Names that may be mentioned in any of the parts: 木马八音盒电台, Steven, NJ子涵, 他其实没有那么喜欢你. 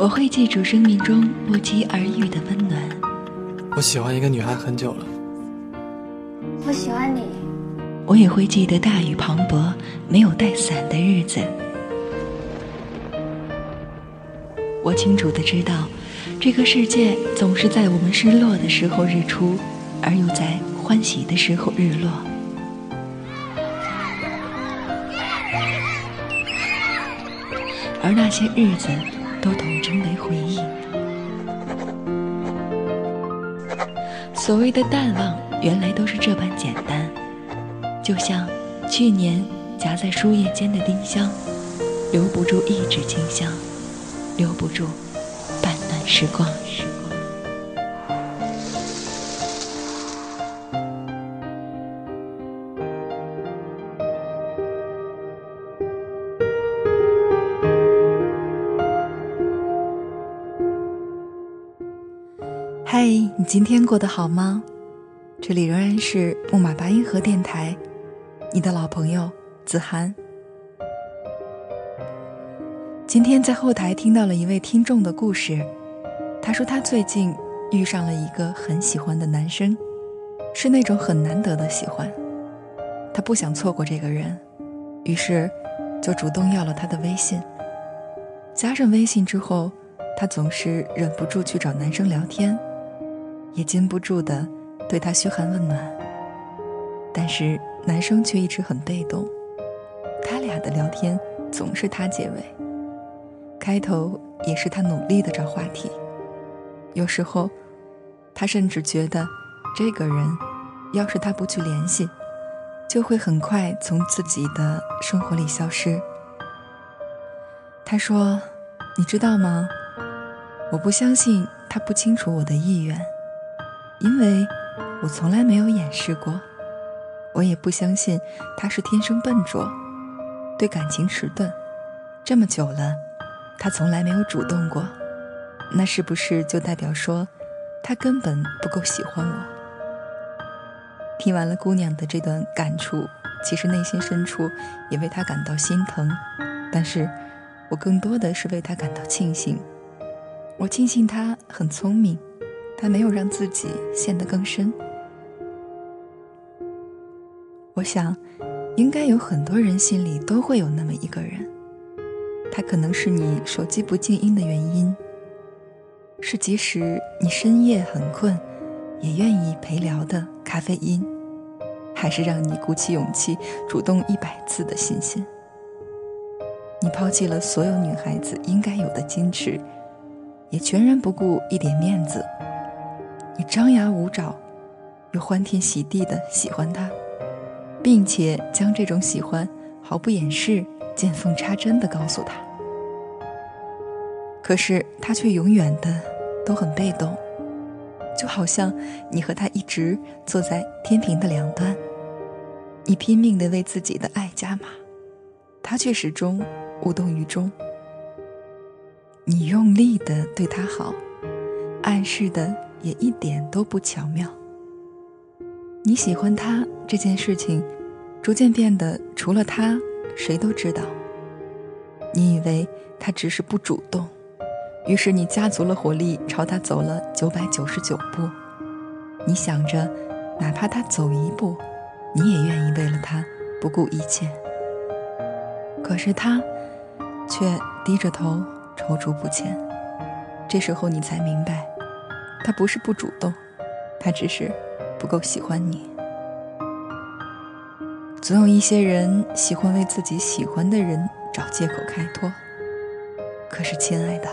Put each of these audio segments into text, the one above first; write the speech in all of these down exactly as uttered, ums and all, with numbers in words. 我会记住生命中不期而遇的温暖。我喜欢一个女孩很久了。我喜欢你。我也会记得大雨磅礴没有带伞的日子。我清楚地知道，这个世界总是在我们失落的时候日出，而又在欢喜的时候日落。而那些日子都统称为回忆。所谓的淡忘，原来都是这般简单。就像去年夹在书页间的丁香，留不住一纸清香，留不住半段时光。嗨，你今天过得好吗？这里仍然是木马八音盒电台，你的老朋友子涵。今天在后台听到了一位听众的故事，他说他最近遇上了一个很喜欢的男生，是那种很难得的喜欢，他不想错过这个人，于是就主动要了他的微信。加上微信之后，他总是忍不住去找男生聊天，也禁不住的对他嘘寒问暖，但是男生却一直很被动。他俩的聊天总是他结尾，开头也是他努力的找话题，有时候他甚至觉得这个人要是他不去联系，就会很快从自己的生活里消失。他说，你知道吗，我不相信他不清楚我的意愿，因为我从来没有掩饰过，我也不相信他是天生笨拙，对感情迟钝，这么久了他从来没有主动过，那是不是就代表说他根本不够喜欢我？听完了姑娘的这段感触，其实内心深处也为她感到心疼，但是我更多的是为她感到庆幸。我庆幸她很聪明，他没有让自己陷得更深。我想应该有很多人心里都会有那么一个人，他可能是你手机不静音的原因，是即使你深夜很困也愿意陪聊的咖啡因，还是让你鼓起勇气主动一百次的信心。你抛弃了所有女孩子应该有的矜持，也全然不顾一点面子，你张牙舞爪又欢天喜地地喜欢他，并且将这种喜欢毫不掩饰，见缝插针地告诉他，可是他却永远的都很被动，就好像你和他一直坐在天平的两端，你拼命地为自己的爱加码，他却始终无动于衷。你用力地对他好，暗示的也一点都不巧妙。你喜欢他这件事情逐渐变得除了他谁都知道，你以为他只是不主动，于是你加足了火力朝他走了九百九十九步，你想着哪怕他走一步你也愿意为了他不顾一切，可是他却低着头踌躇不前。这时候你才明白，他不是不主动，他只是不够喜欢你。总有一些人喜欢为自己喜欢的人找借口开脱，可是亲爱的，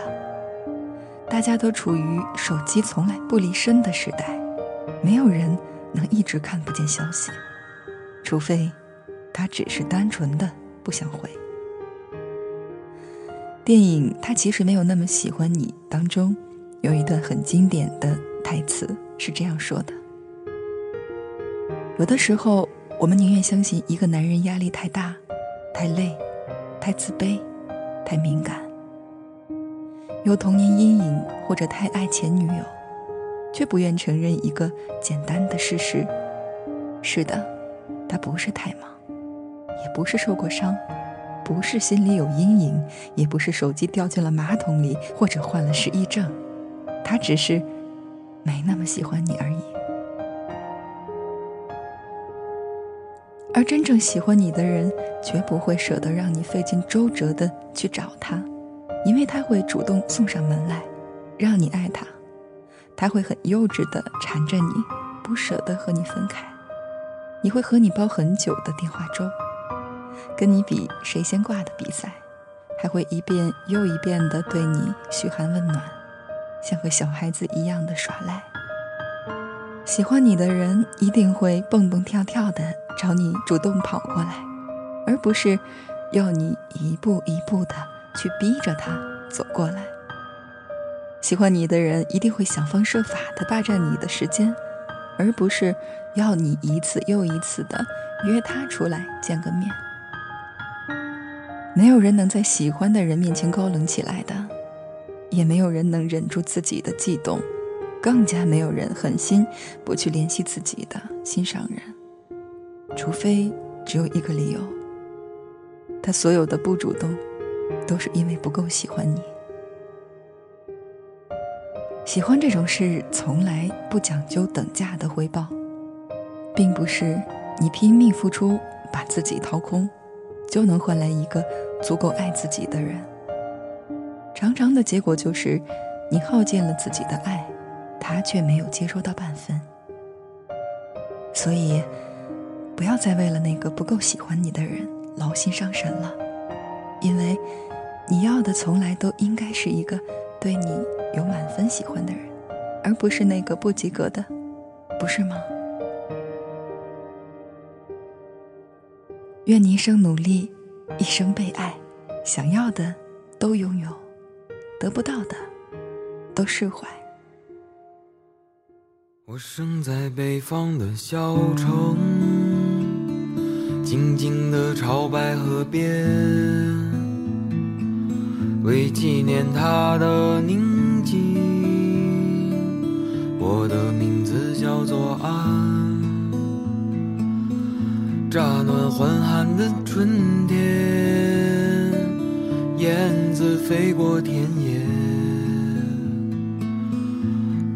大家都处于手机从来不离身的时代，没有人能一直看不见消息，除非他只是单纯的不想回。电影《他其实没有那么喜欢你》当中有一段很经典的台词是这样说的，有的时候我们宁愿相信一个男人压力太大，太累，太自卑，太敏感，有童年阴影，或者太爱前女友，却不愿承认一个简单的事实，是的，他不是太忙，也不是受过伤，不是心里有阴影，也不是手机掉进了马桶里或者患了失忆症，他只是没那么喜欢你而已。而真正喜欢你的人，绝不会舍得让你费尽周折的去找他，因为他会主动送上门来，让你爱他。他会很幼稚的缠着你，不舍得和你分开。你会和你煲很久的电话粥，跟你比谁先挂的比赛，还会一遍又一遍的对你嘘寒问暖，像个小孩子一样的耍赖。喜欢你的人一定会蹦蹦跳跳的朝你主动跑过来，而不是要你一步一步的去逼着他走过来。喜欢你的人一定会想方设法地霸占你的时间，而不是要你一次又一次地约他出来见个面。没有人能在喜欢的人面前高冷起来的，也没有人能忍住自己的悸动，更加没有人狠心不去联系自己的心上人。除非只有一个理由，他所有的不主动都是因为不够喜欢你。喜欢这种事从来不讲究等价的回报，并不是你拼命付出把自己掏空就能换来一个足够爱自己的人。常常的结果就是你耗尽了自己的爱，他却没有接收到半分。所以不要再为了那个不够喜欢你的人劳心伤神了，因为你要的从来都应该是一个对你有满分喜欢的人，而不是那个不及格的，不是吗？愿你一生努力，一生被爱，想要的都拥有，得不到的都释怀。我生在北方的小城，静静的朝白河边，为纪念他的宁我的名字叫做安，乍暖还寒的春天，燕子飞过田野，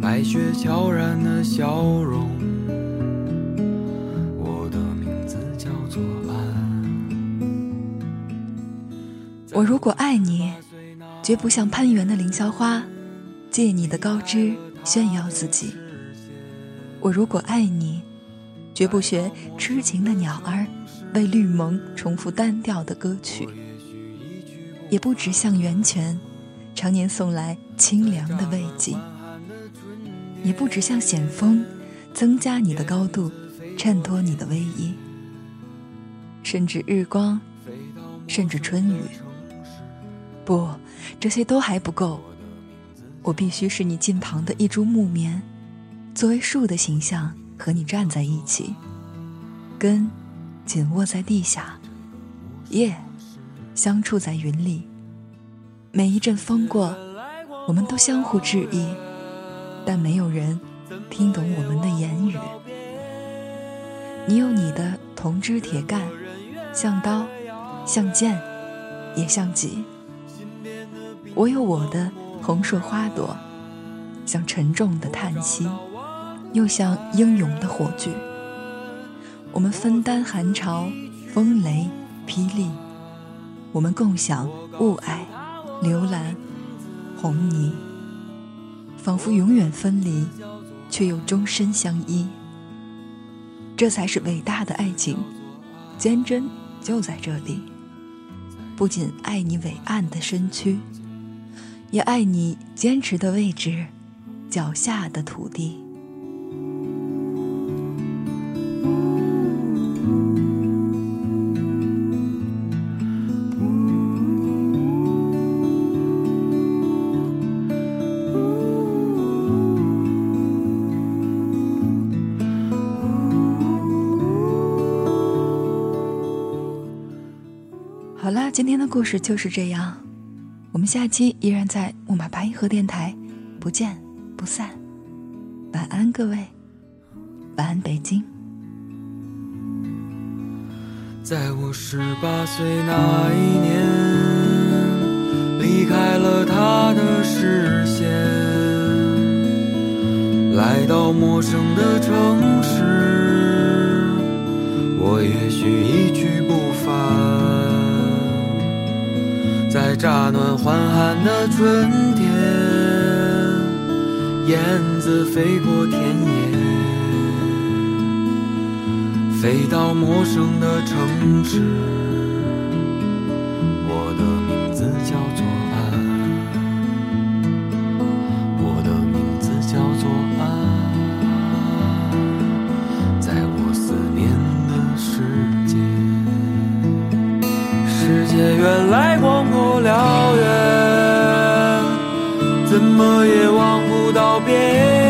白雪悄然的笑容。我的名字叫做安。我如果爱你，绝不像攀援的凌霄花，借你的高枝炫耀自己。我如果爱你，绝不学痴情的鸟儿为绿盟重复单调的歌曲，也不直向源泉常年送来清凉的慰藉，也不直向险峰增加你的高度，衬托你的威仪。甚至日光，甚至春雨，不，这些都还不够，我必须是你近旁的一株木棉，作为树的形象和你站在一起，根紧握在地下，叶相触在云里。每一阵风过，我们都相互致意，但没有人听懂我们的言语。你有你的铜枝铁干，像刀，像剑，也像戟。我有我的红硕花朵，像沉重的叹息，又像英勇的火炬。我们分担寒潮、风雷、霹雳，我们共享雾霭、流岚、红泥，仿佛永远分离，却又终身相依。这才是伟大的爱情，坚贞就在这里。不仅爱你伟岸的身躯，也爱你坚持的位置，脚下的土地。好啦，今天的故事就是这样，我们下期依然在木马八音盒电台，不见不散。晚安各位，晚安北京。在我十八岁那一年，离开了他的视线，来到陌生的城市，我也许一去不返。在乍暖还寒的春天，燕子飞过田野，飞到陌生的城市，我的名字叫做安，我的名字叫做安，在我思念的世界，世界原来广阔辽远，怎么也望不到边。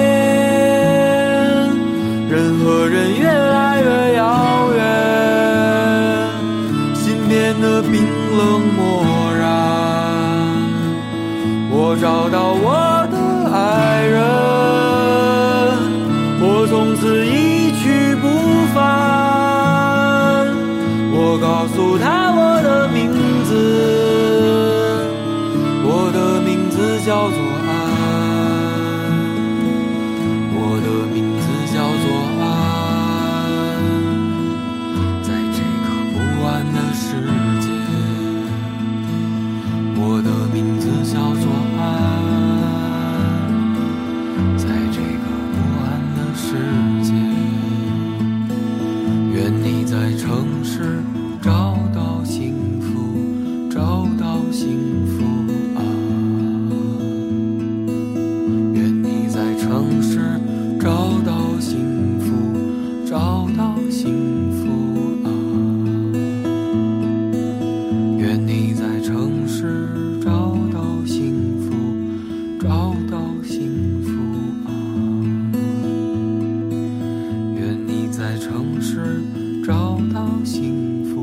我找到我的爱人，我从此一去不返。我告诉他我的名字，我的名字叫做安，我的名字叫做安。在这个不安的世界，我的名字叫做安。在这个不安的世界，愿你在城市找到幸福，找到幸福啊！愿你在城市找到幸福，找到幸福啊！愿你在城市找到幸福，找到幸福。在城市找到幸福。